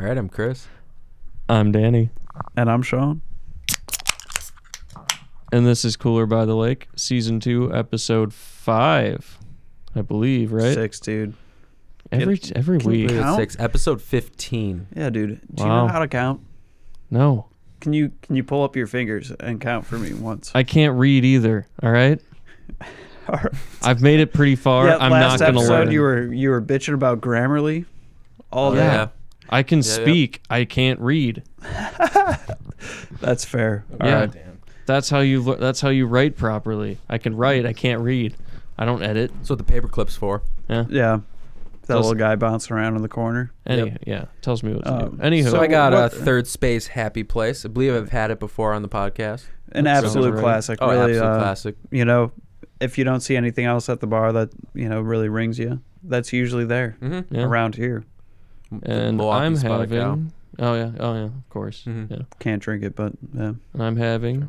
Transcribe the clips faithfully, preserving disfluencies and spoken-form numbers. All right, I'm Chris. I'm Danny. And I'm Sean. And this is Cooler by the Lake, Season two, Episode five, I believe, right? Six, dude. Every it, every week. Six, episode fifteen. Yeah, dude. Do wow. you know how to count? No. Can you can you pull up your fingers and count for me once? I can't read either, all right? all right. I've made it pretty far. Yeah, I'm not going to learn. Last episode you were, you were bitching about Grammarly. All yeah. that. I can yeah, speak. Yep. I can't read. That's fair. All yeah. right. Damn. That's how you lo- that's how you write properly. I can write, I can't read. I don't edit. That's what the paper clip's for. Yeah. Yeah. That tells, little guy bouncing around in the corner. Any, yep. Yeah. Tells me what to um, do. Anywho. So I got what, a third space happy place. I believe I've had it before on the podcast. An That's absolute so classic. Oh, really, absolute uh, classic. You know, if you don't see anything else at the bar that, you know, really rings you, that's usually there mm-hmm. yeah. around here. And Milwaukee I'm having... Oh, yeah. Oh, yeah. Of course. Mm-hmm. Yeah. Can't drink it, but... Yeah. I'm having...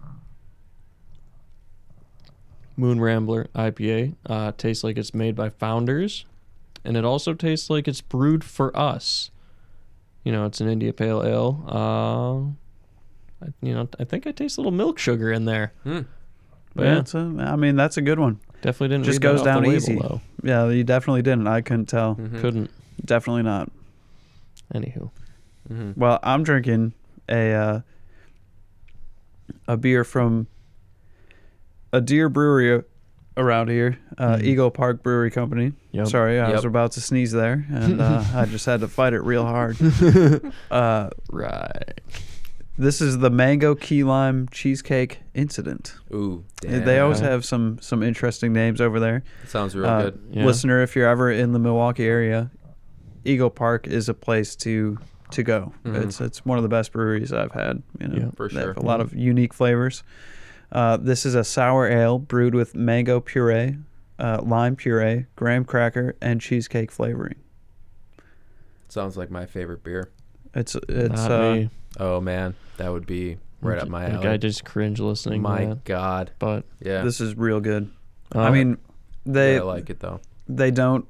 Moon Rambler I P A uh, tastes like it's made by Founders, and it also tastes like it's brewed for us. You know, it's an India Pale Ale. Uh, I, you know, I think I taste a little milk sugar in there. Mm. But yeah, yeah. It's a, I mean that's a good one. Definitely didn't. Just read goes down easy. Label, yeah, you definitely didn't. I couldn't tell. Mm-hmm. Couldn't. Definitely not. Anywho, mm-hmm. well, I'm drinking a uh, a beer from. A deer brewery around here, uh, mm. Eagle Park Brewery Company. Yep. Sorry, I yep. was about to sneeze there, and uh, I just had to fight it real hard. uh, right. This is the Mango Key Lime Cheesecake Incident. Ooh, damn. They always have some some interesting names over there. It sounds real uh, good. Yeah. Listener, if you're ever in the Milwaukee area, Eagle Park is a place to to go. Mm. It's it's one of the best breweries I've had. You know, yeah, for sure. They have a lot of unique flavors. Uh, this is a sour ale brewed with mango puree, uh, lime puree, graham cracker, and cheesecake flavoring. Sounds like my favorite beer. It's it's. Uh, oh man, that would be right up my alley. I just cringe listening. My to that. God, but yeah, this is real good. Uh, I mean, they. Yeah, I like it though. They don't.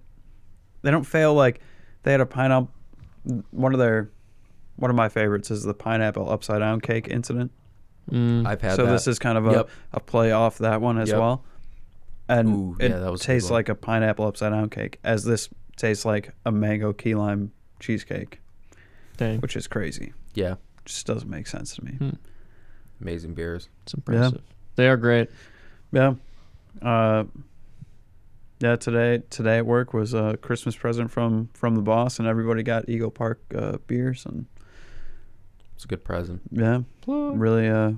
They don't fail. Like they had a pineapple. One of their, one of my favorites is the pineapple upside down cake incident. Mm. I've had so that. This is kind of a, yep. a play off that one as yep. well, and Ooh, it yeah, that was tastes like a pineapple upside down cake, as this tastes like a mango key lime cheesecake. Dang, which is crazy. Yeah, just doesn't make sense to me. Hmm. Amazing beers, it's impressive. Yeah. They are great. Yeah, uh, yeah. Today, today at work was a Christmas present from from the boss, and everybody got Eagle Park uh, beers and. It's a good present. Yeah. Really, uh,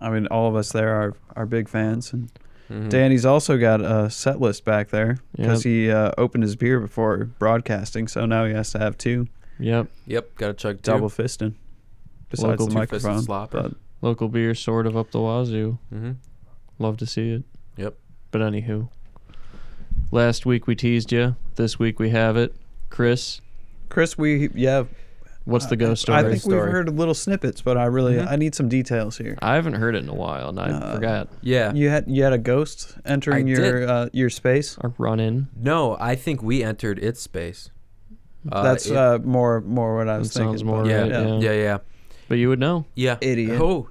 I mean, all of us there are, are big fans. And mm-hmm. Danny's also got a set list back there because yep. he uh, opened his beer before broadcasting, so now he has to have two. Yep. Yep, got to chug two. Double fisting. Besides Local the microphone. But local beer sort of up the wazoo. Mm-hmm. Love to see it. Yep. But anywho, last week we teased you. This week we have it. Chris. Chris, we, yeah. What's the ghost story? I think story. We've heard little snippets, but I really mm-hmm. I need some details here. I haven't heard it in a while, and I uh, forgot. Yeah, you had you had a ghost entering I your uh, your space. A run in? No, I think we entered its space. Uh, That's it, uh, more more what I was thinking. Sounds more yeah, right, yeah. yeah, yeah, yeah. But you would know. Yeah, idiot. Oh,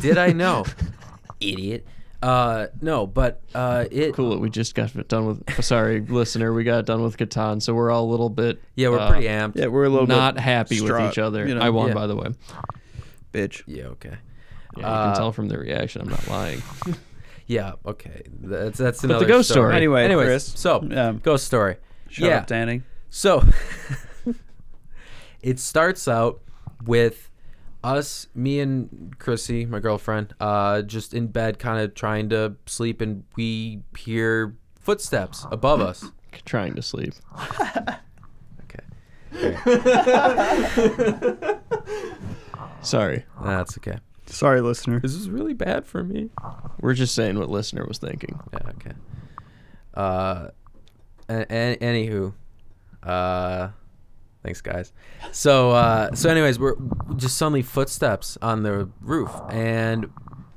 did I know? Idiot. Uh, no, but uh, it. Cool. We just got done with. Sorry, listener. We got done with Catan, so we're all a little bit. Yeah, we're uh, pretty amped. Yeah, we're a little not bit happy strut, with each other. You know, I won, yeah. by the way. Bitch. Yeah. Okay. Yeah, uh, you can tell from the reaction. I'm not lying. yeah. Okay. That's that's another but the ghost story. story. Anyway, anyways, Chris, so um, ghost story. Shut yeah. up, Danny. So it starts out with. Us, me and Chrissy, my girlfriend, uh, just in bed, kind of trying to sleep, and we hear footsteps above us. Trying to sleep. okay. okay. Sorry. That's okay. Sorry, listener. This is really bad for me. We're just saying what listener was thinking. Yeah, okay. Uh, and, and, anywho, uh... Thanks, guys. So, uh, so anyways, we're just suddenly footsteps on the roof. And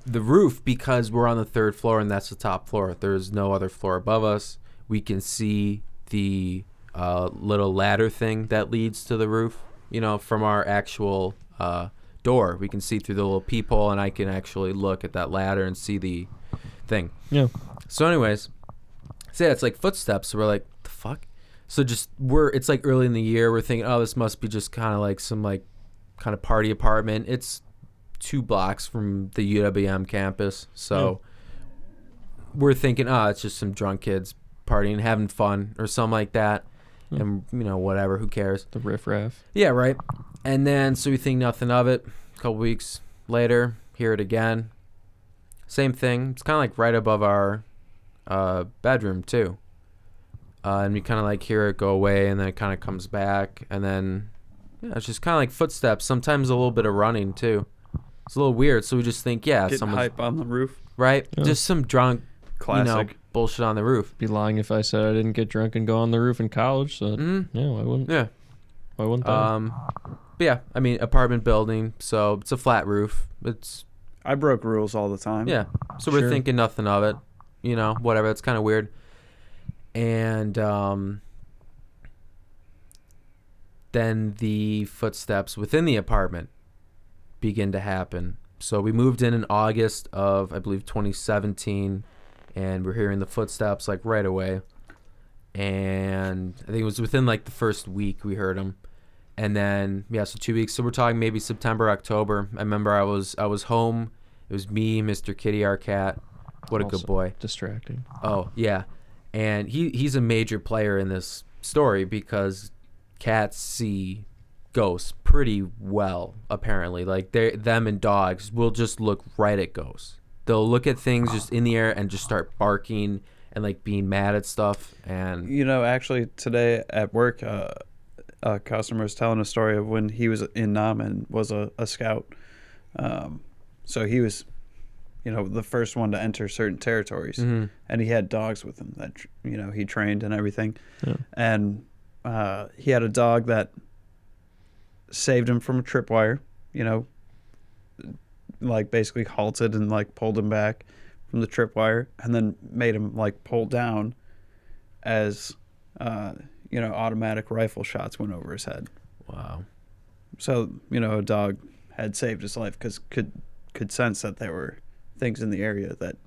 the roof, because we're on the third floor and that's the top floor, there's no other floor above us. We can see the uh, little ladder thing that leads to the roof. you know, from our actual uh, door. We can see through the little peephole, and I can actually look at that ladder and see the thing. Yeah. So anyways, so yeah, it's like footsteps. So we're like, the fuck? So just we're it's like early in the year. We're thinking, oh, this must be just kind of like some like kind of party apartment. It's two blocks from the U W M campus. So yeah. We're thinking, oh, it's just some drunk kids partying, having fun or something like that. Yeah. And, you know, whatever. Who cares? The riffraff. Yeah, right. And then so we think nothing of it. A couple weeks later, hear it again. Same thing. It's kind of like right above our uh, bedroom, too. Uh, and we kind of like hear it go away, and then it kind of comes back. And then yeah, it's just kind of like footsteps. Sometimes a little bit of running, too. It's a little weird. So we just think, yeah. Getting someone's hype on the roof. Right? Yeah. Just some drunk, classic, you know, bullshit on the roof. Be lying if I said I didn't get drunk and go on the roof in college. So mm-hmm. Yeah, why wouldn't? Yeah, why wouldn't that? Um, but yeah, I mean, apartment building, so it's a flat roof. It's I broke rules all the time. Yeah, so sure. We're thinking nothing of it, you know, whatever. It's kind of weird, and um, then the footsteps within the apartment begin to happen. So we moved in in August of, I believe, twenty seventeen. And we're hearing the footsteps, like, right away. And I think it was within, like, the first week we heard them. And then, yeah, so two weeks. So we're talking maybe September, October. I remember I was I was home. It was me, Mister Kitty, our cat. What a also good boy. Distracting. Oh, yeah. And he, he's a major player in this story because cats see ghosts pretty well, apparently. Like, they them and dogs will just look right at ghosts. They'll look at things just in the air and just start barking and, like, being mad at stuff. And you know, actually, today at work, uh, a customer was telling a story of when he was in Nam and was a, a scout. Um, so he was, you know, the first one to enter certain territories. Mm-hmm. And he had dogs with him that, you know, he trained and everything. Yeah. And uh, he had a dog that saved him from a tripwire, you know, like basically halted and like pulled him back from the tripwire, and then made him like pull down as uh you know automatic rifle shots went over his head. Wow. So you know a dog had saved his life because could could sense that there were things in the area that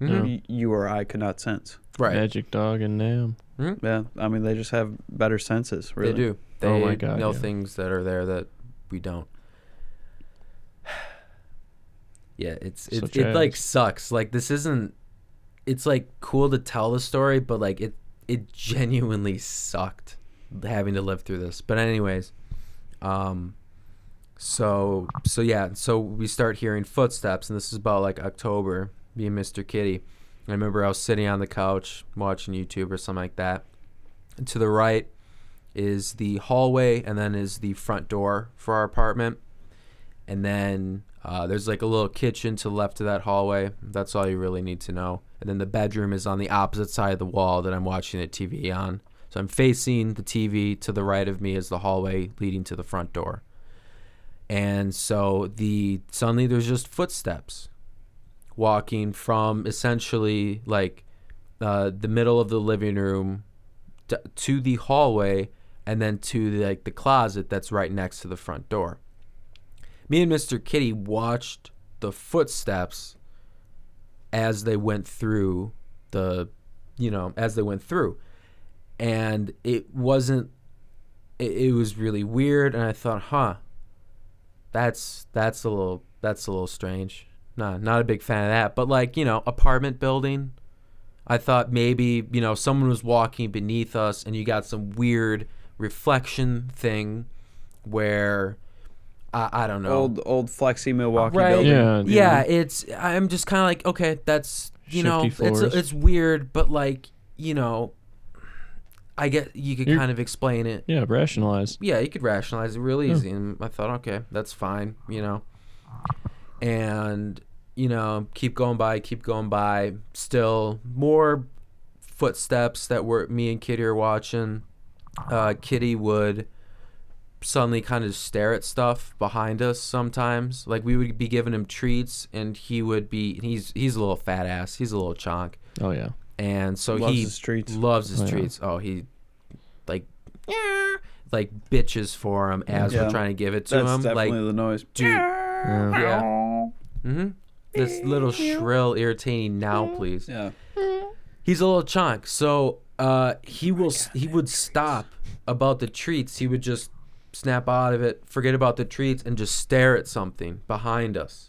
mm-hmm. y- you or I could not sense. Right. Magic dog and Nam. Mm-hmm. Yeah, I mean they just have better senses. Really. They do. They oh my God, know yeah. things that are there that we don't. Yeah, it's it, it like sucks. Like this isn't. It's like cool to tell the story, but like it it genuinely sucked having to live through this. But anyways, um, so so yeah, so we start hearing footsteps, and this is about like October. Me and Mister Kitty. I remember I was sitting on the couch watching YouTube or something like that. And to the right is the hallway, and then is the front door for our apartment, and then. Uh, there's like a little kitchen to the left of that hallway. That's all you really need to know. And then the bedroom is on the opposite side of the wall that I'm watching the T V on. So I'm facing the T V. To the right of me is the hallway leading to the front door. And so the suddenly there's just footsteps walking from essentially like uh, the middle of the living room to, to the hallway and then to the, like the closet that's right next to the front door. Me and Mister Kitty watched the footsteps as they went through the, you know, as they went through. And it wasn't, it, it was really weird. And I thought, huh, that's, that's a little, that's a little strange. Nah, not a big fan of that. But like, you know, apartment building, I thought maybe, you know, someone was walking beneath us and you got some weird reflection thing where... I, I don't know. Old old flexi Milwaukee right. building. Yeah, yeah. yeah, it's I'm just kind of like okay, that's you Shifty know it's it's weird, but like you know, I get you could You're, kind of explain it. Yeah, rationalize. Yeah, you could rationalize it real easy, yeah. And I thought okay, that's fine, you know, and you know keep going by, keep going by, still more footsteps that were me and Kitty are watching. Uh, Kitty would. Suddenly kind of stare at stuff behind us sometimes. Like we would be giving him treats and he would be he's he's a little fat ass. He's a little chonk. Oh yeah. And so loves he his treats. loves his oh, treats. Yeah. Oh he like yeah like bitches for him as yeah. we're trying to give it to That's him. That's definitely like, the noise. Dude. Yeah. yeah. Mm-hmm. This little shrill, irritating now, please. Yeah. He's a little chonk, so uh, he will. Oh God, he would treats. Stop about the treats. He would just snap out of it, forget about the treats, and just stare at something behind us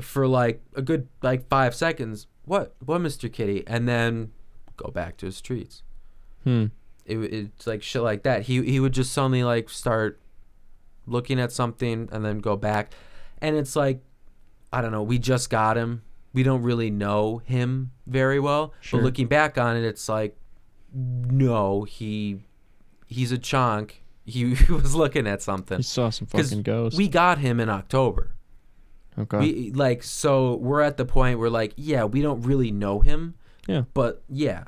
for like a good like five seconds. What? What, Mister Kitty? And then go back to his treats. Hmm. It, it's like shit like that. He he would just suddenly like start looking at something and then go back, and it's like, I don't know. We just got him. We don't really know him very well. Sure. But looking back on it, it's like, no, he he's a chonk. He, he was looking at something. He saw some fucking ghosts. We got him in October. Okay. We, like, so we're at the point where, like, yeah, we don't really know him. Yeah. But, yeah.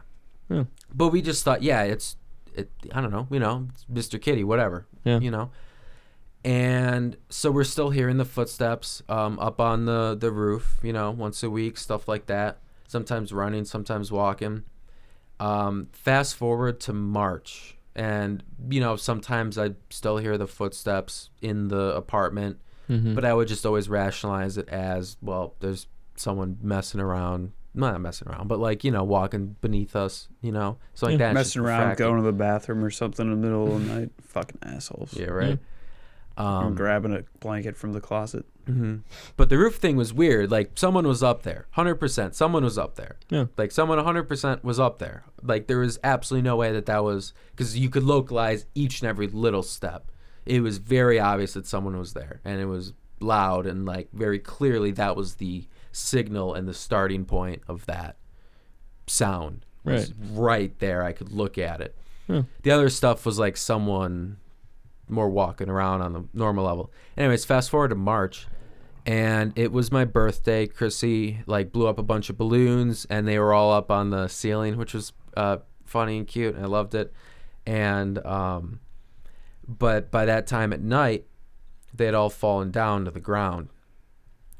yeah. But we just thought, yeah, it's, it, I don't know, you know, it's Mister Kitty, whatever. Yeah. You know? And so we're still hearing the footsteps um, up on the, the roof, you know, once a week, stuff like that. Sometimes running, sometimes walking. Um, fast forward to March. And, you know, sometimes I still hear the footsteps in the apartment. Mm-hmm. But I would just always rationalize it as, well, there's someone messing around. Not messing around, but, like, you know, walking beneath us, you know. So like yeah. that. Messing around, fracking. Going to the bathroom or something in the middle of the night. Fucking assholes. Yeah, right. Yeah. Um, I'm grabbing a blanket from the closet. Mm-hmm. But the roof thing was weird. Like, someone was up there. one hundred percent. Someone was up there. Yeah. Like, someone one hundred percent was up there. Like, there was absolutely no way that that was... Because you could localize each and every little step. It was very obvious that someone was there. And it was loud and, like, very clearly that was the signal and the starting point of that sound. It was right. right there. I could look at it. Yeah. The other stuff was, like, someone... more walking around on the normal level. Anyways, fast forward to March, and it was my birthday. Chrissy like blew up a bunch of balloons, and they were all up on the ceiling, which was uh, funny and cute, and I loved it. And um, but by that time at night, they had all fallen down to the ground.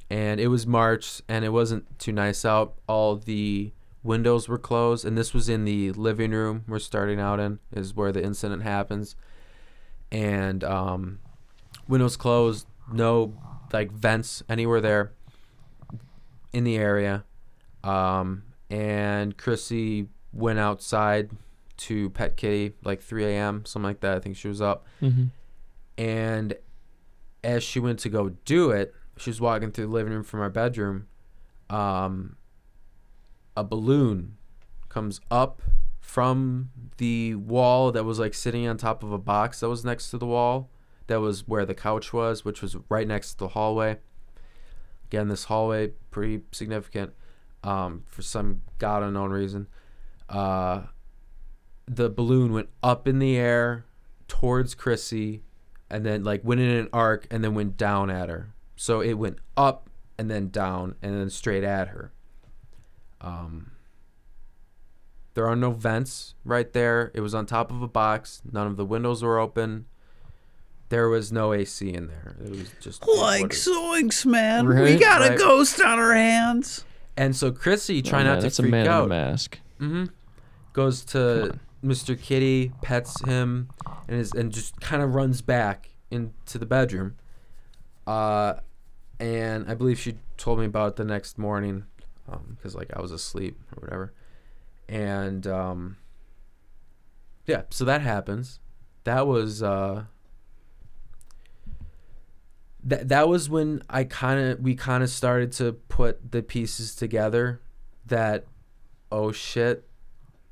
And it was March, and it wasn't too nice out. All the windows were closed, and this was in the living room we're starting out in, is where the incident happens. And um, windows closed, no like vents anywhere there in the area. Um, and Chrissy went outside to pet Kitty like three a.m., something like that. I think she was up. Mm-hmm. And as she went to go do it, she was walking through the living room from our bedroom. Um, a balloon comes up from the wall that was like sitting on top of a box that was next to the wall, that was where the couch was, which was right next to the hallway. Again, this hallway pretty significant um, for some god unknown reason. Uh, the balloon went up in the air towards Chrissy, and then like went in an arc and then went down at her. So it went up and then down and then straight at her. Um. There are no vents right there. It was on top of a box. None of the windows were open. There was no A C in there. It was just... Like zoinks, man. Right? We got right. a ghost on our hands. And so Chrissy, trying oh, not to freak out... That's a man in a mask. Mm-hmm. Goes to Mister Kitty, pets him, and is, and just kind of runs back into the bedroom. Uh, and I believe she told me about it the next morning because, um, like, I was asleep or whatever. And, um, yeah, so that happens. That was, uh, that, that was when I kind of, we kind of started to put the pieces together that, oh shit,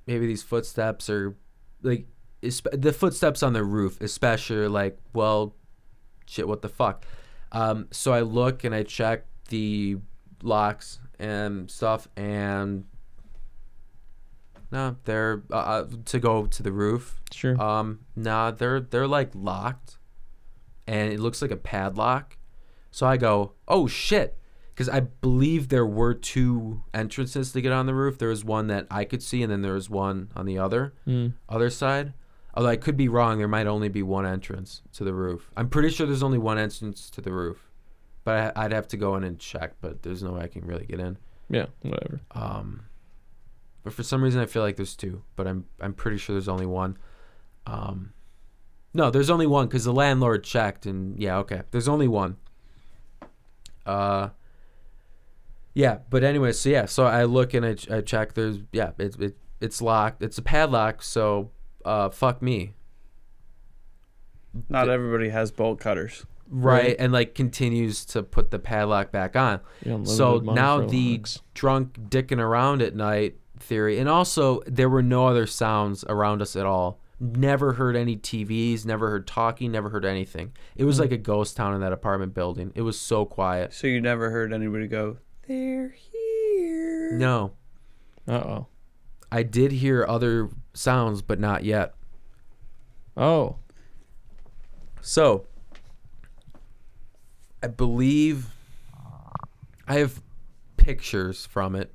maybe these footsteps are like, the footsteps on the roof, especially are like, well, shit, what the fuck? Um, so I look and I check the locks and stuff, and No, they're uh, to go to the roof. Sure. Um, nah, they're they're like locked, and it looks like a padlock. So I go, oh shit, because I believe there were two entrances to get on the roof. There was one that I could see, and then there was one on the other mm. other side. Although I could be wrong, there might only be one entrance to the roof. I'm pretty sure there's only one entrance to the roof, but I, I'd have to go in and check. But there's no way I can really get in. Yeah, whatever. Um. But for some reason, I feel like there's two, but I'm I'm pretty sure there's only one. Um, No, there's only one because the landlord checked and yeah, okay. There's only one. Uh, yeah, but anyway, so yeah, so I look and I, I check. There's yeah, it it it's locked. It's a padlock, so uh, fuck me. Not everybody has bolt cutters. Right, right, and like continues to put the padlock back on. Yeah, so now the locks. Drunk dicking around at night theory, and also there were no other sounds around us at all. Never heard any T Vs, never heard talking, never heard anything. It was mm. like a ghost town in that apartment building. It was so quiet. So you never heard anybody go, "They're here"? No. Uh-oh. I did hear other sounds, but not yet. Oh. So, I believe I have pictures from it.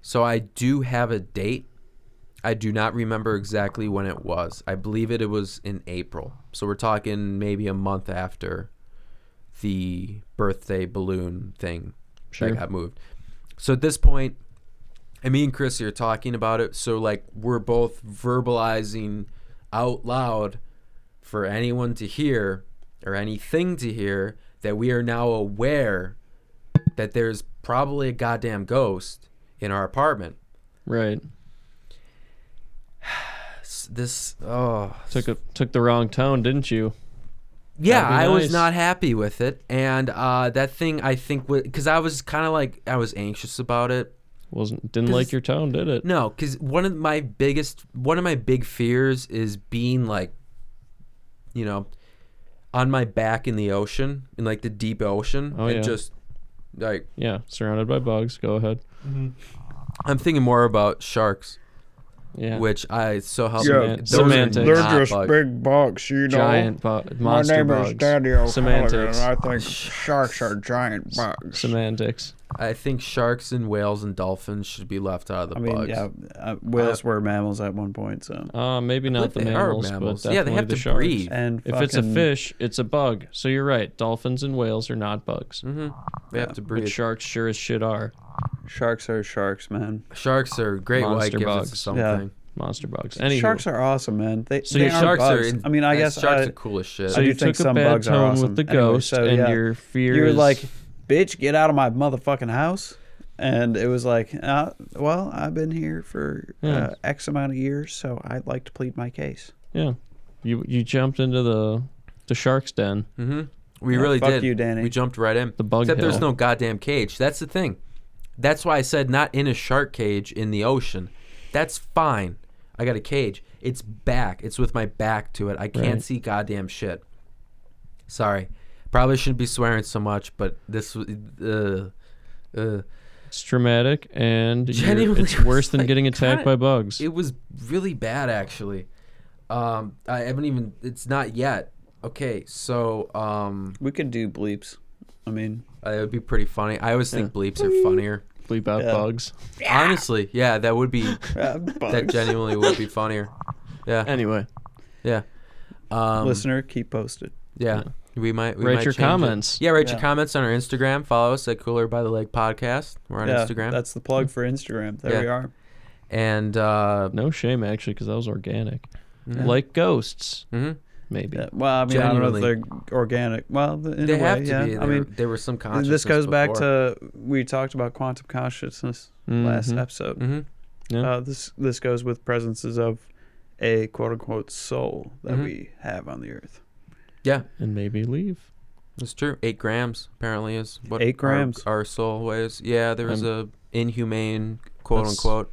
So I do have a date. I do not remember exactly when it was. I believe it, it was in April. So we're talking maybe a month after the birthday balloon thing sure. that got moved. So at this point, and me and Chrissy are talking about it. So like we're both verbalizing out loud for anyone to hear or anything to hear that we are now aware that there's probably a goddamn ghost in our apartment. Right. This oh took a, took the wrong tone, didn't you? Yeah, nice. I was not happy with it, and uh, that thing I think because I was kind of like I was anxious about it. Wasn't didn't like your tone, did it? No, because one of my biggest one of my big fears is being like, you know, on my back in the ocean in like the deep ocean oh, and yeah. just like yeah, surrounded by bugs. Go ahead. Mm-hmm. I'm thinking more about sharks. Yeah. Which I so help yeah. those semantics. Are they're just bugs. Big bugs, you know. Giant bugs. My name bugs. Is Daddy O'Connor, and I think sharks are giant bugs. Semantics. I think sharks and whales and dolphins should be left out of the I mean, bugs. Yeah, uh, whales uh, were mammals at one point, so. Uh, maybe not the mammals, mammals, but definitely yeah, they have the to sharks. Breathe. And if it's a fish, it's a bug. So you're right. Dolphins and whales are not bugs. Mm-hmm. They yeah. have to breathe. But sharks sure as shit are. Sharks are sharks, man. Sharks are great white bugs. Or something. Yeah. Monster bugs. Anywho. Sharks are awesome, man. They, so they your are sharks bugs. Are. In, I mean, I yeah, guess sharks I, are cool as shit. So you took a bad tone with the ghost and your fears. You're like, bitch, get out of my motherfucking house. And it was like, uh, well, I've been here for uh, yeah. X amount of years, so I'd like to plead my case. Yeah. You you jumped into the the shark's den. Mm-hmm. We oh, really fuck did. Fuck you, Danny. We jumped right in. The bug Except hill. There's no goddamn cage. That's the thing. That's why I said not in a shark cage in the ocean. That's fine. I got a cage. It's back. It's with my back to it. I can't right. see goddamn shit. Sorry. Probably shouldn't be swearing so much, but this uh, uh, it's traumatic, and it's worse than like, getting attacked kinda, by bugs. It was really bad, actually. Um, I haven't even. It's not yet. Okay, so um, we could do bleeps. I mean, uh, it would be pretty funny. I always yeah. think bleeps are funnier. Bleep out yeah. bugs. Yeah. Honestly, yeah, that would be uh, that genuinely would be funnier. Yeah. Anyway. Yeah. Um, Listener, keep posted. Yeah. yeah. We might we write might your comments. It. Yeah, write yeah. your comments on our Instagram. Follow us at Cooler by the Lake Podcast. We're on yeah, Instagram. That's the plug for Instagram. There yeah. we are. And uh, no shame actually, because that was organic. Yeah. Like ghosts, mm-hmm. maybe. Yeah. Well, I mean, Genuinely. I don't know if they're organic. Well, in they a way, have to yeah. be. There, I mean, there were some consciousness. This goes before. Back to we talked about quantum consciousness mm-hmm. last episode. Mm-hmm. Yeah. Uh, this this goes with presences of a quote unquote soul that mm-hmm. we have on the earth. Yeah. And maybe leave. That's true. Eight grams apparently is what Eight grams. Our, our soul weighs. Yeah, there was um, a inhumane, quote unquote,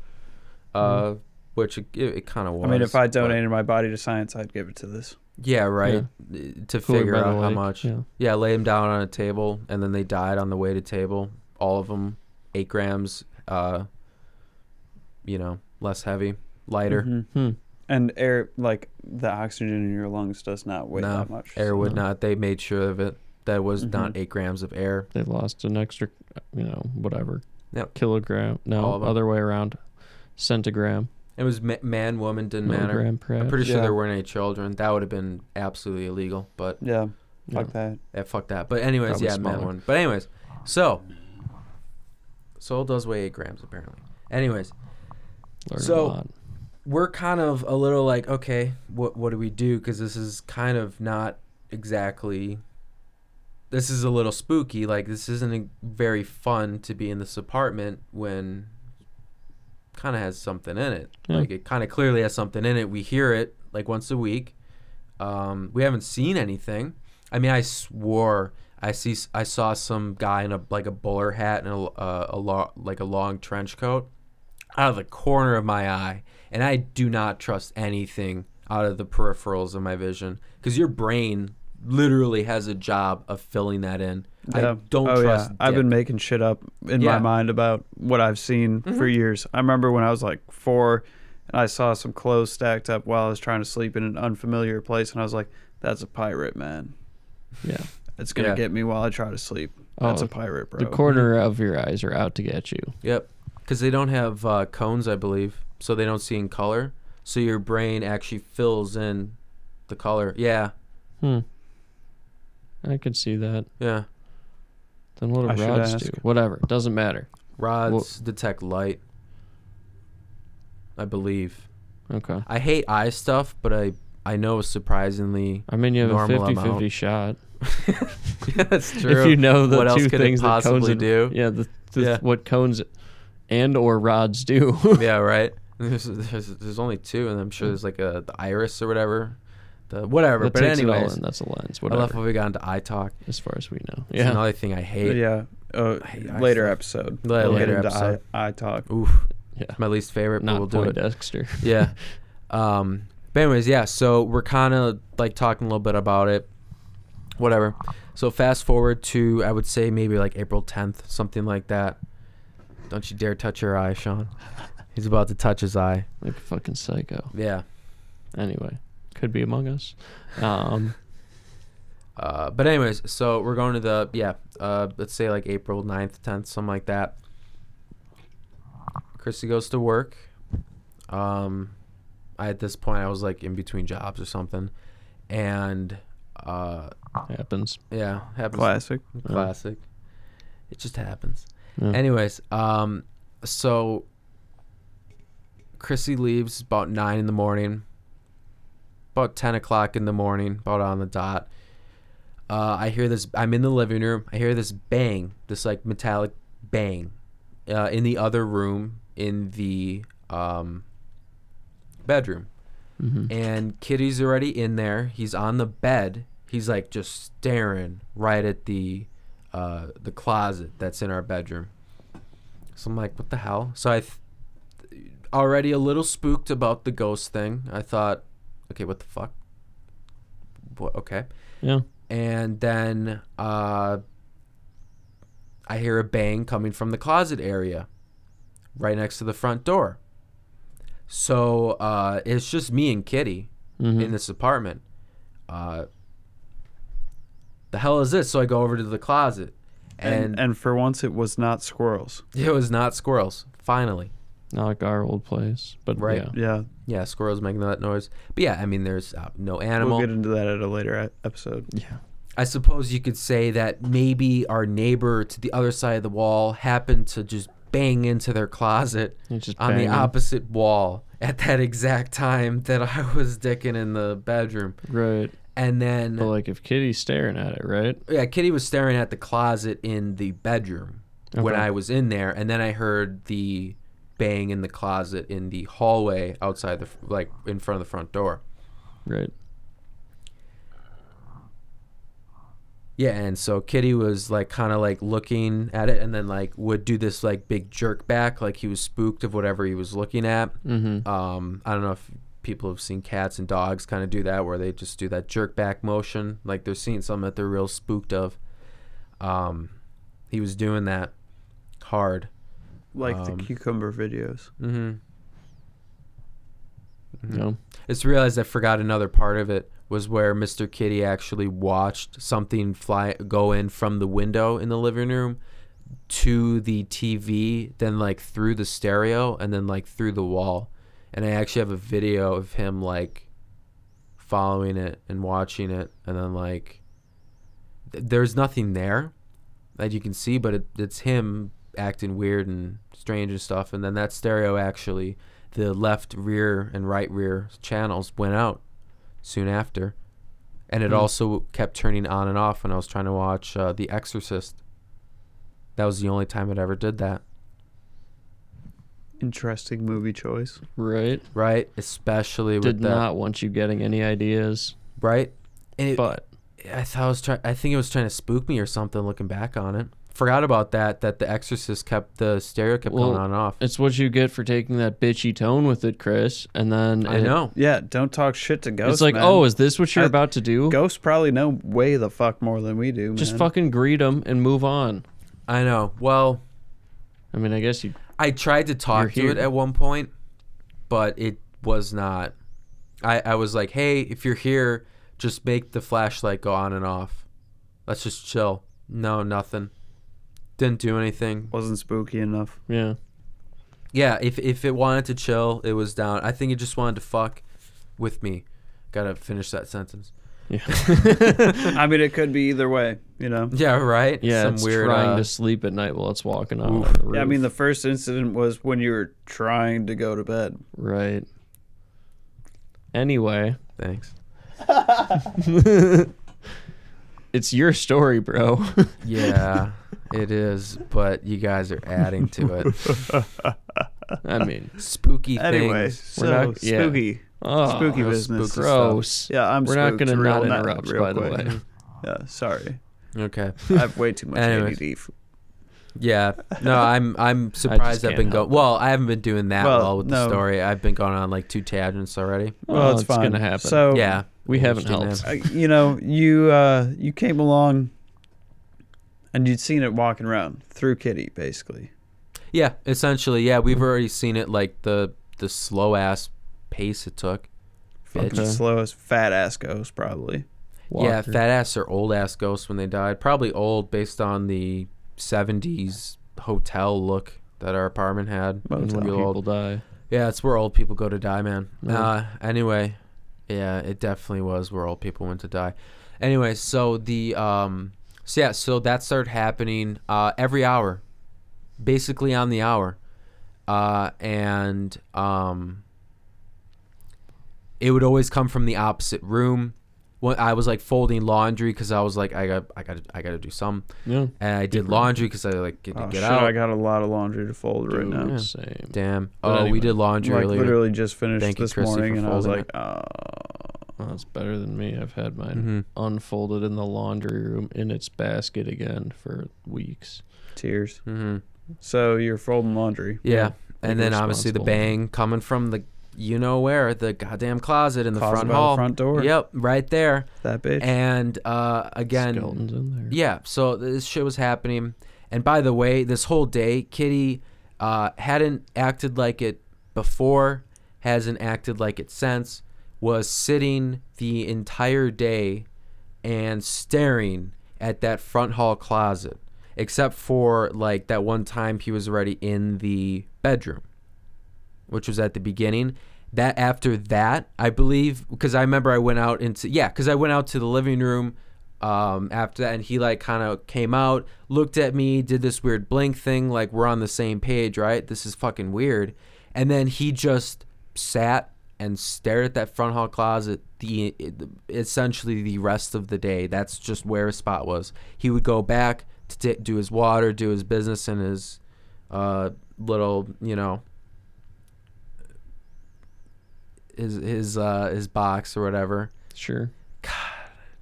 uh, mm. which it, it kind of was. I mean, if I donated my body to science, I'd give it to this. Yeah, right. Yeah. To Cooler figure out how much. Yeah. yeah, lay them down on a table, and then they died on the way to table. All of them, eight grams, uh, you know, less heavy, lighter. Mm-hmm. Hmm. And air, like the oxygen in your lungs, does not weigh no, that much. Air so. Would not. They made sure of it. That was mm-hmm. not eight grams of air. They lost an extra, you know, whatever. Yep. Kilogram. No, other way around. Centigram. It was ma- man, woman, didn't Milligram, matter. Perhaps. I'm pretty sure yeah. there weren't any children. That would have been absolutely illegal. But yeah, fuck yeah. that. Yeah, fuck that. But anyways, Probably yeah, smaller. Man, woman. But anyways, so soul does weigh eight grams apparently. Anyways, Learned so. A lot. we're kind of a little like, okay, what what do we do? Because this is kind of not exactly, this is a little spooky. Like, this isn't a, very fun to be in this apartment when kind of has something in it. Yeah. Like, it kind of clearly has something in it. We hear it, like, once a week. Um, we haven't seen anything. I mean, I swore I see I saw some guy in a like a bowler hat and a uh, a lo- like a long trench coat out of the corner of my eye, and I do not trust anything out of the peripherals of my vision because your brain literally has a job of filling that in. Yeah. I don't oh, trust. Yeah. I've been making shit up in yeah. my mind about what I've seen mm-hmm. for years. I remember when I was like four, and I saw some clothes stacked up while I was trying to sleep in an unfamiliar place, and I was like, "That's a pirate, man." Yeah. It's going to yeah. get me while I try to sleep. That's oh, a pirate, bro. The corner of your eyes are out to get you. Yep. Because they don't have uh, cones, I believe, so they don't see in color. So your brain actually fills in the color. Yeah. Hmm. I could see that. Yeah. Then what do I rods do? Whatever. It doesn't matter. Rods well, detect light, I believe. Okay. I hate eye stuff, but I, I know surprisingly I mean, you have a fifty-fifty shot. Yeah, that's true. If you know the what two things that cones and, do, yeah, the, the, yeah, what cones and or rods do. Yeah, right. There's, there's there's only two, and I'm sure there's like a the iris or whatever, the whatever. That but anyways, that's a lens. Whatever. I love when we got into eye talk. As far as we know, yeah. It's another thing I hate. Yeah. Uh, I hate later episode. Later, we'll later episode. Eye, eye talk. Oof. Yeah. My least favorite. Not but we'll do it. Dexter. Yeah. Um. But anyways, yeah. So we're kind of like talking a little bit about it. Whatever. So fast forward to, I would say, maybe like April tenth, something like that. Don't you dare touch your eye, Sean. He's about to touch his eye. Like a fucking psycho. Yeah. Anyway, could be Among Us. Um. uh, but anyways, so we're going to the, yeah, uh, let's say like April ninth, tenth, something like that. Chrissy goes to work. Um, I, at this point, I was like in between jobs or something. And... Uh, happens. Yeah, happens. Classic. Classic. Yeah. It just happens. Yeah. Anyways, um, so Chrissy leaves about nine in the morning, about ten o'clock in the morning, about on the dot. Uh, I hear this. I'm in the living room. I hear this bang, this like metallic bang, uh, in the other room in the um bedroom. Mm-hmm. And Kitty's already in there. He's on the bed. He's like just staring right at the uh, the closet that's in our bedroom. So I'm like, what the hell? So I th- already a little spooked about the ghost thing. I thought, okay, what the fuck? What, okay. Yeah. And then uh, I hear a bang coming from the closet area right next to the front door. So uh, it's just me and Kitty mm-hmm. in this apartment. Uh, the hell is this? So I go over to the closet. And, and and for once it was not squirrels. It was not squirrels, finally. Not like our old place. But right. Yeah. Yeah, yeah, squirrels making that noise. But yeah, I mean, there's uh, no animal. We'll get into that at a later episode. Yeah. I suppose you could say that maybe our neighbor to the other side of the wall happened to just bang into their closet on the opposite wall at that exact time that I was dicking in the bedroom. Right. And then... But, like, if Kitty's staring at it, right? Yeah, Kitty was staring at the closet in the bedroom okay. when I was in there, and then I heard the bang in the closet in the hallway outside the... Like, in front of the front door. Right. Yeah, and so Kitty was, like, kind of, like, looking at it and then, like, would do this, like, big jerk back, like he was spooked of whatever he was looking at. Mm-hmm. Um, I don't know if people have seen cats and dogs kind of do that where they just do that jerk back motion, like they're seeing something that they're real spooked of. Um, he was doing that hard. Like um, the cucumber videos. Mm-hmm. Mm-hmm. No. I just realized I forgot another part of it. Was where Mister Kitty actually watched something fly go in from the window in the living room to the T V, then like through the stereo and then like through the wall. And I actually have a video of him like following it and watching it, and then like th- there's nothing there that you can see, but it, it's him acting weird and strange and stuff. And then that stereo actually the left rear and right rear channels went out soon after. And it mm. also kept turning on and off when I was trying to watch uh, The Exorcist. That was the only time it ever did that. Interesting movie choice. Right. Right, especially did with that. Did not want you getting any ideas. Right. And it, but. I, thought I, was try- I think it was trying to spook me or something looking back on it. Forgot about that, that The Exorcist kept the stereo kept well, going on and off. It's what you get for taking that bitchy tone with it, Chris. And then I it, know. Yeah, don't talk shit to ghosts. It's like, man. Oh, is this what you're I, about to do? Ghosts probably know way the fuck more than we do. Just man. fucking greet them and move on. I know. Well, I mean, I guess you. I tried to talk to it at one point, but it was not. I, I was like, hey, if you're here, just make the flashlight go on and off. Let's just chill. No, nothing. Didn't do anything. Wasn't spooky enough. Yeah. Yeah, if if it wanted to chill, it was down. I think it just wanted to fuck with me. Gotta finish that sentence. Yeah. I mean, it could be either way, you know? Yeah, right? Yeah, Some it's weird, trying uh, to sleep at night while it's walking out on the roof. Yeah, I mean, the first incident was when you were trying to go to bed. Right. Anyway. Thanks. It's your story, bro. Yeah, it is, but you guys are adding to it. I mean, spooky anyway, things. So We're not, yeah. spooky. Oh, spooky business. Gross. Yeah, I'm We're spooked. not going to not interrupt, real by quick. the way. Yeah, sorry. Okay. I have way too much A D D. Yeah. No, I'm I'm surprised I've been going... Well, I haven't been doing that well, well with no. the story. I've been going on like two tangents already. Well, well it's, it's going to happen. So, yeah. We haven't helped. I, you know, you uh, you came along and you'd seen it walking around through Kitty, basically. Yeah, essentially. Yeah, we've already seen it, like the the slow ass pace it took. Fucking okay. slow as fat ass ghost, probably. Walker. Yeah, fat ass or old ass ghosts when they died. Probably old based on the seventies hotel look that our apartment had. Most old people die. Yeah, it's where old people go to die, man. Mm. Uh, anyway. Yeah, it definitely was where old people went to die. Anyway, so the um, so yeah, so that started happening uh, every hour, basically on the hour, uh, and um, it would always come from the opposite room. When I was like folding laundry because I was like, I got, I got, I got to do some. Yeah. And I did laundry because I like get, oh, get shit, out. I got a lot of laundry to fold right Dude, now. Yeah. Same. Damn. But oh, anyway. we did laundry like, earlier. Literally just finished Thank this you, morning, and I was like, oh. Well, that's better than me. I've had mine mm-hmm. unfolded in the laundry room in its basket again for weeks. Tears. Mm-hmm. So you're folding laundry. Yeah, yeah. and, and then obviously the bang coming from the. You know where the goddamn closet in the closet front by hall, the front door. Yep, right there. That bitch. And uh, again, skeletons in there. Yeah. So this shit was happening, and by the way, this whole day, Kitty uh, hadn't acted like it before, hasn't acted like it since. Was sitting the entire day and staring at that front hall closet, except for like that one time he was already in the bedroom. Which was at the beginning. That after that, I believe, because I remember I went out into yeah, because I went out to the living room um, after that, and he like kind of came out, looked at me, did this weird blink thing, like we're on the same page, right? This is fucking weird. And then he just sat and stared at that front hall closet the essentially the rest of the day. That's just where his spot was. He would go back to t- do his water, do his business, and his uh, little, you know. His his uh his box or whatever. Sure. God,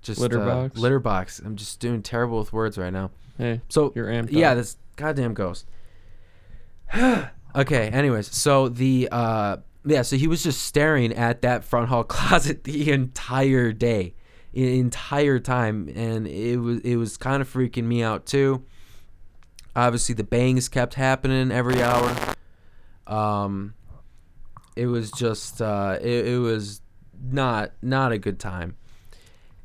just litter uh, box. Litter box. I'm just doing terrible with words right now. Hey. So you're amped. Yeah, up. This goddamn ghost. Okay. Anyways, so the uh yeah, so he was just staring at that front hall closet the entire day, the entire time, and it was it was kind of freaking me out too. Obviously, the bangs kept happening every hour. Um. It was just, uh, it, it was not not a good time.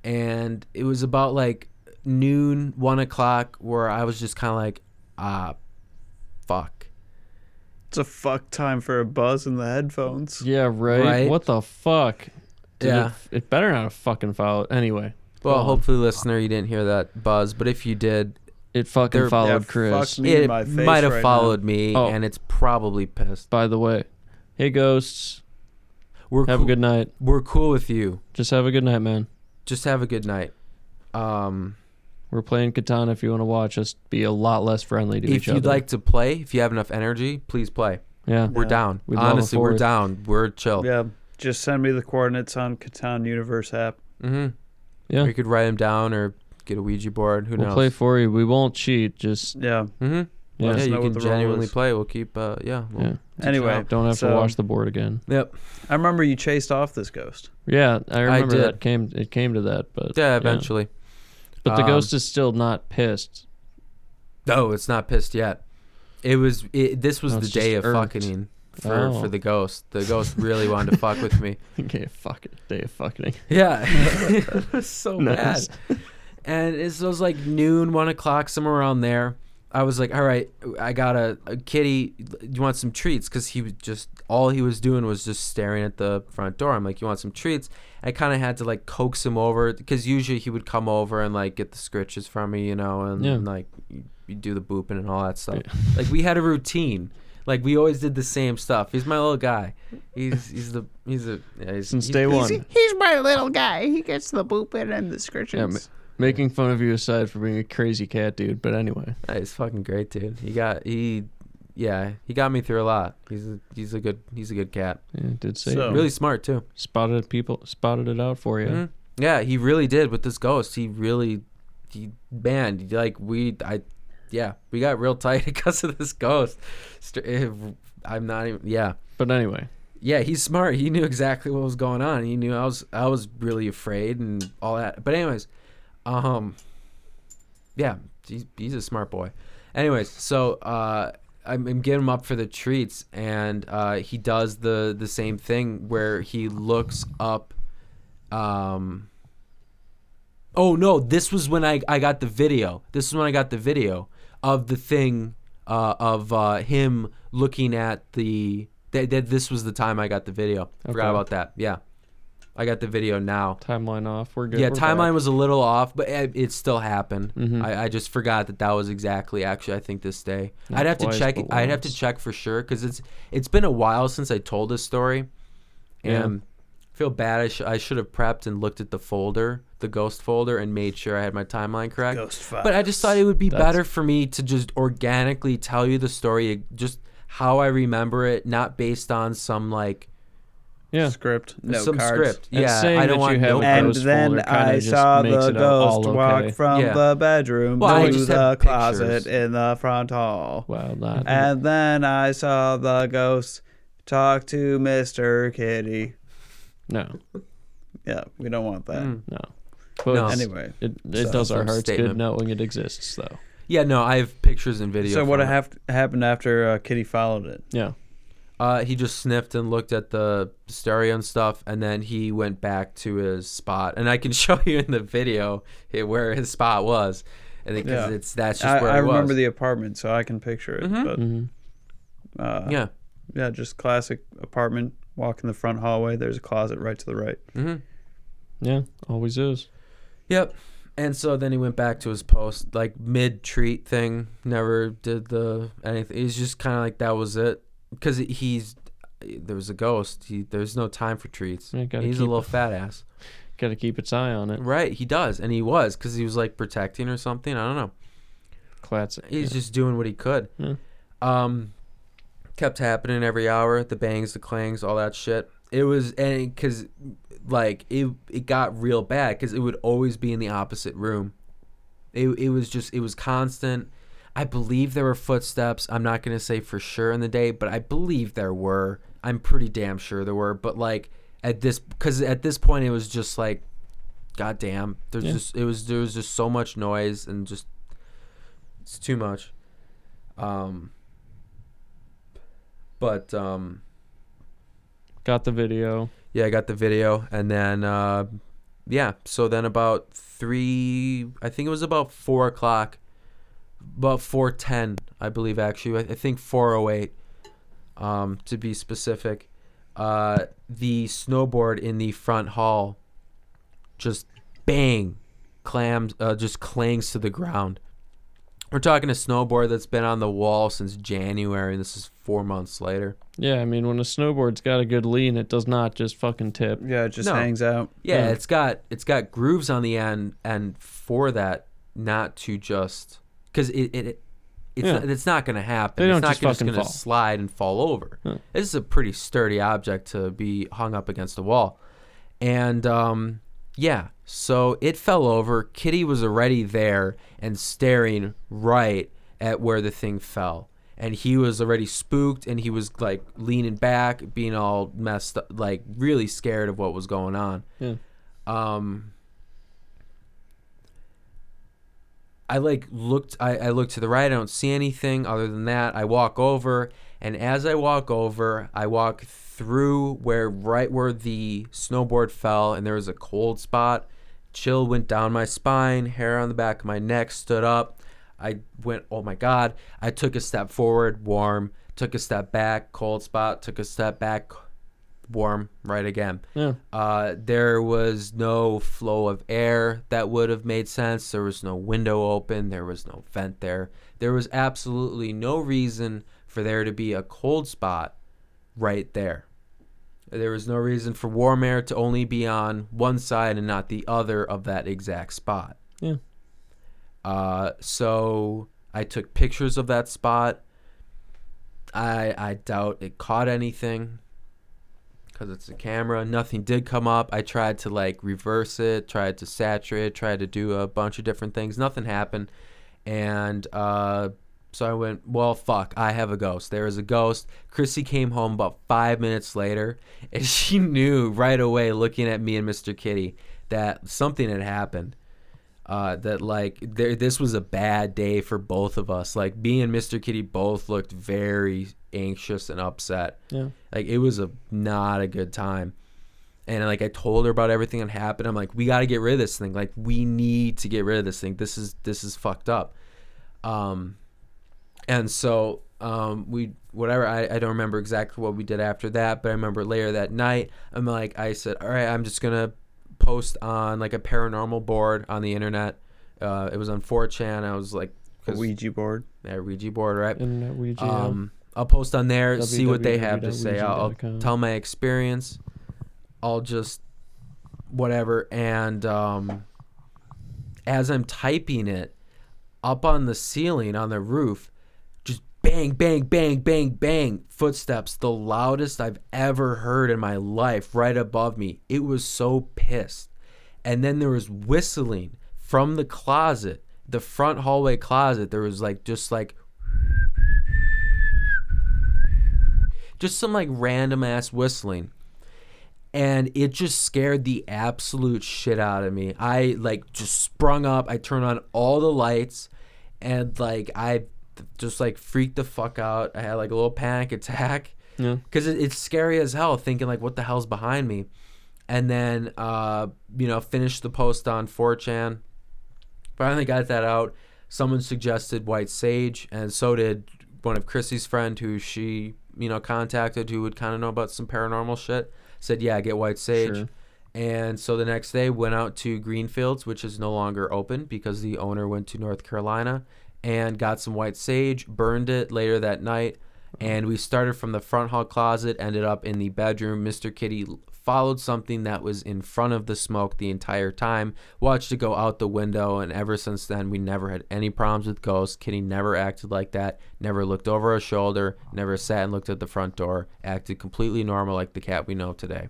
And it was about, like, noon, one o'clock, where I was just kind of like, ah, fuck. It's a fuck time for a buzz in the headphones. Yeah, right? right? What the fuck? Did yeah. It, it better not have fucking followed. Anyway. Well, hopefully, on. listener, you didn't hear that buzz. But if you did... It fucking there, followed yeah, Chris. Fuck me it in my face might have right followed now. me, oh. and it's probably pissed. By the way... Hey, ghosts. We're have cool. a good night. We're cool with you. Just have a good night, man. Just have a good night. Um, We're playing Catan. If you want to watch us be a lot less friendly to each other. If you'd like to play, if you have enough energy, please play. Yeah. We're yeah. down. We'd Honestly, we're down. We're chill. Yeah. Just send me the coordinates on Catan Universe app. Mm-hmm. Yeah. Or you could write them down or get a Ouija board. Who we'll knows? We'll play for you. We won't cheat. Just... Yeah. Mm-hmm. Yeah, yeah you can genuinely play. We'll keep, uh, yeah. We'll yeah. Anyway. Don't have so, to watch the board again. Yep. I remember you chased off this ghost. Yeah, I remember I did. that came, it came to that. But Yeah, eventually. Yeah. But um, the ghost is still not pissed. No, it's not pissed yet. It was, it, this was no, the day of irked. fucking for, oh. for the ghost. The ghost really wanted to fuck with me. Okay, fuck it. Day of fucking. Yeah. It was so nice. bad. And it was like noon, one o'clock, somewhere around there. I was like, all right, I got a, a kitty. You want some treats? Because he was just, all he was doing was just staring at the front door. I'm like, you want some treats? I kind of had to like coax him over because usually he would come over and like get the scritches from me, you know, and, yeah. and like you do the booping and all that stuff. Yeah. Like we had a routine. Like we always did the same stuff. He's my little guy. He's he's the he's a yeah, he's, since he's, day one. He's, he's my little guy. He gets the booping and the scritches. Yeah, making fun of you aside for being a crazy cat, dude. But anyway, he's fucking great, dude. He got he, yeah, he got me through a lot. He's a, he's a good he's a good cat. Yeah, did say so. Really smart too. Spotted people, spotted it out for you. Mm-hmm. Yeah, he really did with this ghost. He really, he man, like we, I, yeah, we got real tight because of this ghost. I'm not even, yeah. But anyway. Yeah, he's smart. He knew exactly what was going on. He knew I was I was really afraid and all that. But anyways. Um, yeah, he's, he's a smart boy. Anyways, so uh, I'm, I'm getting him up for the treats, and uh, he does the, the same thing where he looks up. Um, oh, no, this was when I, I got the video. This is when I got the video of the thing uh, of uh, him looking at the th- – th- this was the time I got the video. I forgot okay. about that, yeah. I got the video now. Timeline off. We're good. Yeah, We're timeline back. was a little off, but it, it still happened. Mm-hmm. I, I just forgot that that was exactly actually I think this day. Not I'd have twice, to check. I'd once. have to check for sure because it's it's been a while since I told this story, yeah. and I feel bad. I, sh- I should have prepped and looked at the folder, the ghost folder, and made sure I had my timeline correct. Ghost files. But I just thought it would be That's... better for me to just organically tell you the story, just how I remember it, not based on some like. Yeah. Script, no Some cards. Script. Yeah, I don't want no And then I saw the ghost walk okay. from yeah. the bedroom well, to the closet pictures. in the front hall. Well, not and then I saw the ghost talk to Mister Kitty. No. Yeah, we don't want that. Mm. No. But no. Anyway, it, it so, does our hearts statement. good knowing it exists, though. Yeah, no, I have pictures and videos. So what have, happened after uh, Kitty followed it? Yeah. Uh, he just sniffed and looked at the stereo and stuff, and then he went back to his spot. And I can show you in the video where his spot was, and because yeah. it's that's just I, where I it was. I remember the apartment, so I can picture it. Mm-hmm. But mm-hmm. Uh, yeah, yeah, just classic apartment. Walk in the front hallway. There's a closet right to the right. Mm-hmm. Yeah, always is. Yep. And so then he went back to his post, like mid treat thing. Never did the anything. He's just kind of like that was it. Because he's, there was a ghost. He, there's no time for treats. Yeah, he's a little it. fat ass. Got to keep its eye on it. Right, he does. And he was, because he was like protecting or something. I don't know. Classic. He's yeah. just doing what he could. Yeah. Um, kept happening every hour. The bangs, the clangs, all that shit. It was, and because like, it, it got real bad, because it would always be in the opposite room. It, it was just, it was constant. I believe there were footsteps. I'm not going to say for sure in the day, but I believe there were. I'm pretty damn sure there were. But like at this, because at this point it was just like, God damn, there's yeah. just, it was, there was just so much noise and just, it's too much. Um, but, um, got the video. Yeah. I got the video. And then, uh, yeah. So then about three, I think it was about four o'clock. About four ten, I believe, actually. I think four oh eight, um, to be specific. Uh, the snowboard in the front hall just bang, clams, uh, just clangs to the ground. We're talking a snowboard that's been on the wall since January, and this is four months later. Yeah, I mean, when a snowboard's got a good lean, it does not just fucking tip. Yeah, it just no. hangs out. Yeah, yeah, it's got it's got grooves on the end, and for that, not to just because it it it's yeah. not, it's not going to happen. They don't it's not just, just going to slide and fall over. Huh. This is a pretty sturdy object to be hung up against a wall, and um, yeah. So it fell over. Kitty was already there and staring right at where the thing fell. And he was already spooked, and he was, like, leaning back, being all messed up, like, really scared of what was going on. Yeah. Um, I, like, looked I, I looked to the right. I don't see anything other than that. I walk over, and as I walk over, I walk through where right where the snowboard fell, and there was a cold spot. Chill went down my spine, hair on the back of my neck stood up. I went, oh my God. I took a step forward, warm, took a step back, cold spot, took a step back, warm, right again. Yeah. Uh, there was no flow of air that would have made sense. There was no window open. There was no vent there. There was absolutely no reason for there to be a cold spot right there. There was no reason for warm air to only be on one side and not the other of that exact spot. Yeah. Uh, so I took pictures of that spot. I I doubt it caught anything because it's a camera. Nothing did come up. I tried to, like, reverse it, tried to saturate, tried to do a bunch of different things. Nothing happened. And uh, so I went, well, fuck, I have a ghost. There is a ghost. Chrissy came home about five minutes later, and she knew right away, looking at me and Mister Kitty, that something had happened. Uh, that, like, there, this was a bad day for both of us. Like, me and Mister Kitty both looked very anxious and upset. Yeah. Like, it was a not a good time. And, like, I told her about everything that happened. I'm like, we got to get rid of this thing. Like, we need to get rid of this thing. This is this is fucked up. Um, and so um, we whatever. I, I don't remember exactly what we did after that, but I remember later that night, I'm like, I said, all right, I'm just gonna post on, like, a paranormal board on the internet. Uh, it was on four chan. I was like, a Ouija board. Yeah, Ouija board, right? Internet Ouija. Um, I'll post on there, see what they have to say. I'll tell my experience. I'll just whatever. And um, as I'm typing it, up on the ceiling, on the roof, just bang, bang, bang, bang, bang. Footsteps, the loudest I've ever heard in my life, right above me. It was so pissed. And then there was whistling from the closet, the front hallway closet. There was, like, just like just some, like, random ass whistling. And it just scared the absolute shit out of me. I, like, just sprung up. I turned on all the lights, and, like, I just, like, freaked the fuck out. I had, like, a little panic attack. Yeah. Because it, it's scary as hell, thinking, like, what the hell's behind me? And then, uh, you know, finished the post on four chan. Finally got that out. Someone suggested White Sage, and so did one of Chrissy's friend, who she, you know, contacted, who would kind of know about some paranormal shit. Said, yeah, get White Sage. Sure. And so the next day went out to Greenfields, which is no longer open because the owner went to North Carolina, and got some White Sage, burned it later that night, and we started from the front hall closet, ended up in the bedroom. Mister Kitty followed something that was in front of the smoke the entire time, watched it go out the window, and ever since then, we never had any problems with ghosts. Kitty never acted like that, never looked over her shoulder, never sat and looked at the front door, acted completely normal like the cat we know today.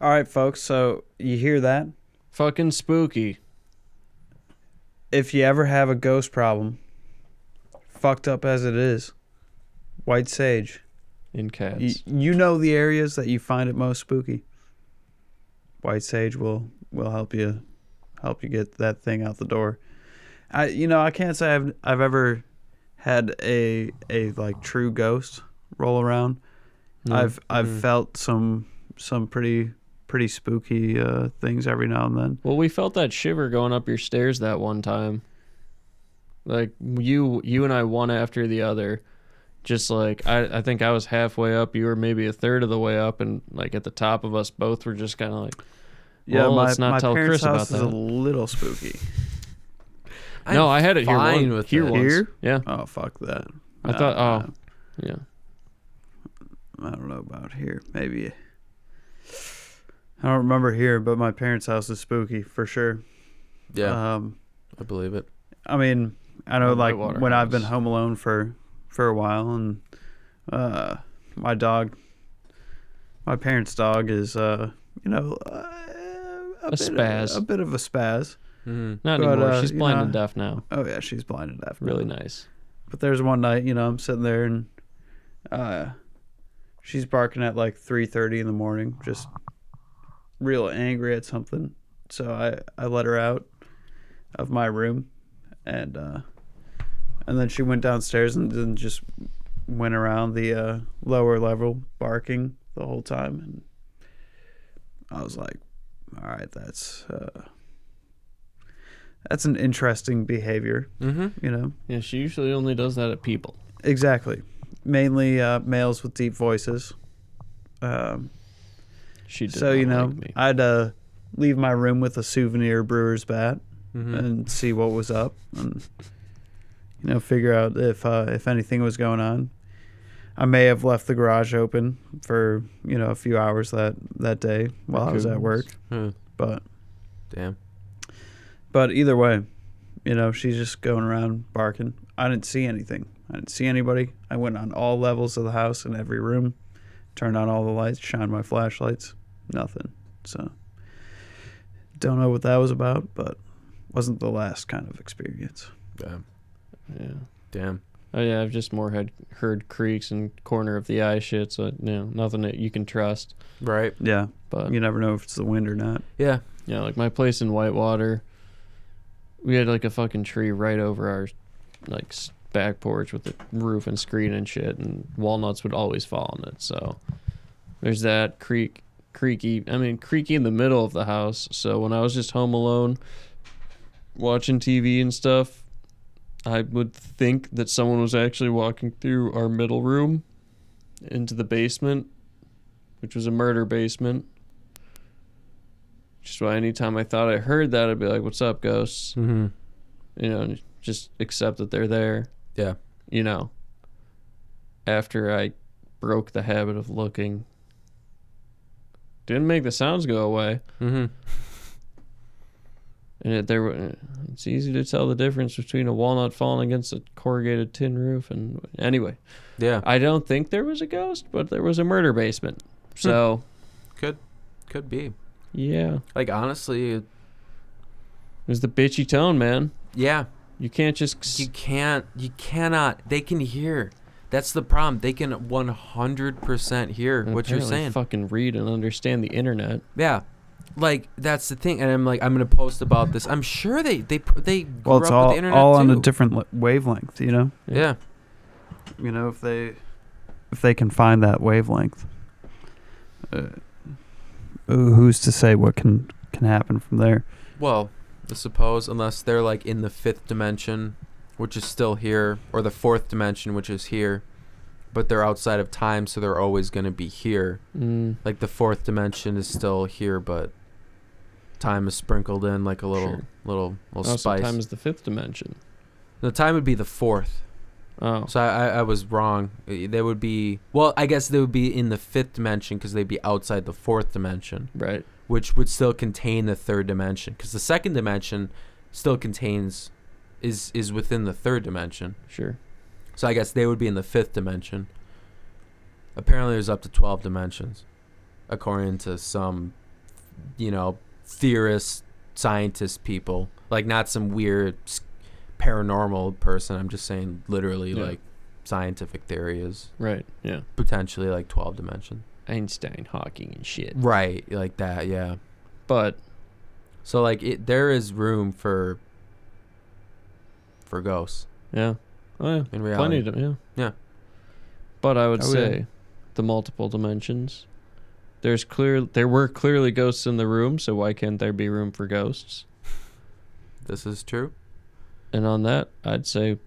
All right, folks, so you hear that? Fucking spooky. If you ever have a ghost problem, fucked up as it is, White Sage. In cats. You, you know the areas that you find it most spooky. White Sage will, will help you help you get that thing out the door. I you know, I can't say I've I've ever had a a like true ghost roll around. Mm. I've I've mm. felt some some pretty pretty spooky uh, things every now and then. Well, we felt that shiver going up your stairs that one time. Like, you you and I, one after the other, just like, I, I think I was halfway up, you were maybe a third of the way up, and, like, at the top of us both were just kind of like, well, yeah, my, let's not my tell Chris about that. My parents' house is a little spooky. I'm no, I had it here fine one, with here, once. Here. Yeah. Oh, fuck that. I uh, thought. Oh, uh, yeah. I don't know about here. Maybe. I don't remember here, but my parents' house is spooky for sure. Yeah. Um, I believe it. I mean, I know, like, when house. I've been home alone for, for a while, and uh, my dog, my parents' dog is, uh, you know, uh, a, a bit spaz. Of, a bit of a spaz. Mm, not but, anymore. Uh, she's blind know, and deaf now. Oh, yeah, she's blind and deaf now. Really nice. But there's one night, you know, I'm sitting there, and uh, she's barking at, like, three thirty in the morning, just real angry at something. So I, I let her out of my room, and uh, and then she went downstairs and then just went around the uh, lower level barking the whole time. And I was like, all right, that's uh, that's an interesting behavior, mm-hmm. you know? Yeah, she usually only does that at people. Exactly. Mainly uh, males with deep voices. Um, she did so, you know, like me. I'd... Uh, leave my room with a souvenir brewer's bat mm-hmm. and see what was up and, you know, figure out if uh, if anything was going on. I may have left the garage open for, you know, a few hours that, that day while Raccoons. I was at work. Huh. But damn. But either way, you know, she's just going around barking. I didn't see anything. I didn't see anybody. I went on all levels of the house in every room, turned on all the lights, shined my flashlights. Nothing. So... don't know what that was about, but wasn't the last kind of experience. Damn. Yeah. Damn. Oh, yeah, I've just more had heard creaks and corner of the eye shit, so, you know, nothing that you can trust. Right. Yeah. But you never know if it's the wind or not. Yeah. Yeah, like my place in Whitewater, we had, like, a fucking tree right over our, like, back porch with a roof and screen and shit, and walnuts would always fall on it, so there's that creak. creaky I mean creaky in the middle of the house. So when I was just home alone watching T V and stuff, I would think that someone was actually walking through our middle room into the basement, which was a murder basement, which is why anytime I thought I heard that, I'd be like, what's up, ghosts? Mm-hmm. You know, just accept that they're there. Yeah. You know, after I broke the habit of looking, didn't make the sounds go away. Mm-hmm. And it, there, were, it's easy to tell the difference between a walnut falling against a corrugated tin roof. And anyway, yeah, I don't think there was a ghost, but there was a murder basement. So, could, could be. Yeah. Like, honestly, it was the bitchy tone, man. Yeah. You can't just. You can't. You cannot. They can hear. That's the problem. They can one hundred percent hear and what you're saying. Fucking read and understand the internet. Yeah. Like, that's the thing. And I'm like, I'm going to post about this. I'm sure they they, they grew well, it's up all, with the internet, all on too. A different wavelength, you know? Yeah. yeah. You know, if they if they can find that wavelength, uh, who's to say what can, can happen from there? Well, I suppose, unless they're, like, in the fifth dimension, which is still here, or the fourth dimension, which is here, but they're outside of time, so they're always going to be here. Mm. Like, the fourth dimension is still here, but time is sprinkled in like a little sure. little, little oh, spice. So time is the fifth dimension. The time would be the fourth. Oh. So I, I, I was wrong. They would be... Well, I guess they would be in the fifth dimension because they'd be outside the fourth dimension. Right. Which would still contain the third dimension, because the second dimension still contains... is is within the third dimension. Sure. So I guess they would be in the fifth dimension. Apparently there's up to twelve dimensions, according to some, you know, theorist, scientist people. Like, not some weird paranormal person. I'm just saying literally, yeah. like, scientific theory is. Right, yeah. Potentially, like, twelve dimensions. Einstein, Hawking, and shit. Right, like that, yeah. But. So, like, it, there is room for... for ghosts. Yeah. Oh, yeah. In reality. Plenty of them, yeah. Yeah. But I would oh, say yeah. the multiple dimensions. There's clear there were clearly ghosts in the room, so why can't there be room for ghosts? This is true. And on that, I'd say,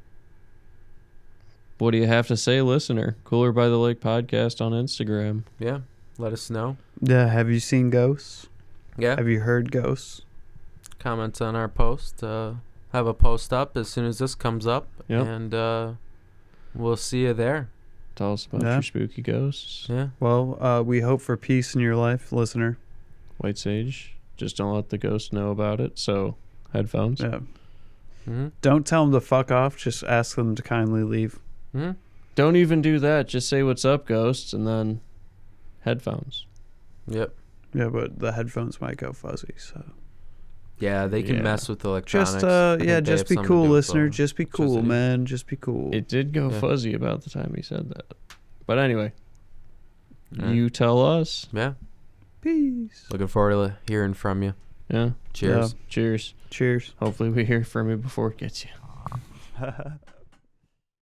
what do you have to say, listener? Cooler by the Lake podcast on Instagram. Yeah. Let us know. Yeah, have you seen ghosts? Yeah. Have you heard ghosts? Comments on our post, uh have a post up as soon as this comes up, yep. and uh, we'll see you there. Tell us about yeah. your spooky ghosts. Yeah. Well, uh, we hope for peace in your life, listener. White Sage, just don't let the ghost know about it. So headphones. Yeah. Mm-hmm. Don't tell them to fuck off. Just ask them to kindly leave. Mm-hmm. Don't even do that. Just say what's up, ghosts, and then headphones. Yep. Yeah, but the headphones might go fuzzy, so. Yeah, they can yeah. mess with electronics. Just, uh, yeah, just be cool, listener. Just be cool, just man. Just be cool. It did go yeah. fuzzy about the time he said that. But anyway, right. you tell us. Yeah. Peace. Looking forward to hearing from you. Yeah. Cheers. Yeah. Cheers. Cheers. Hopefully we hear from you before it gets you.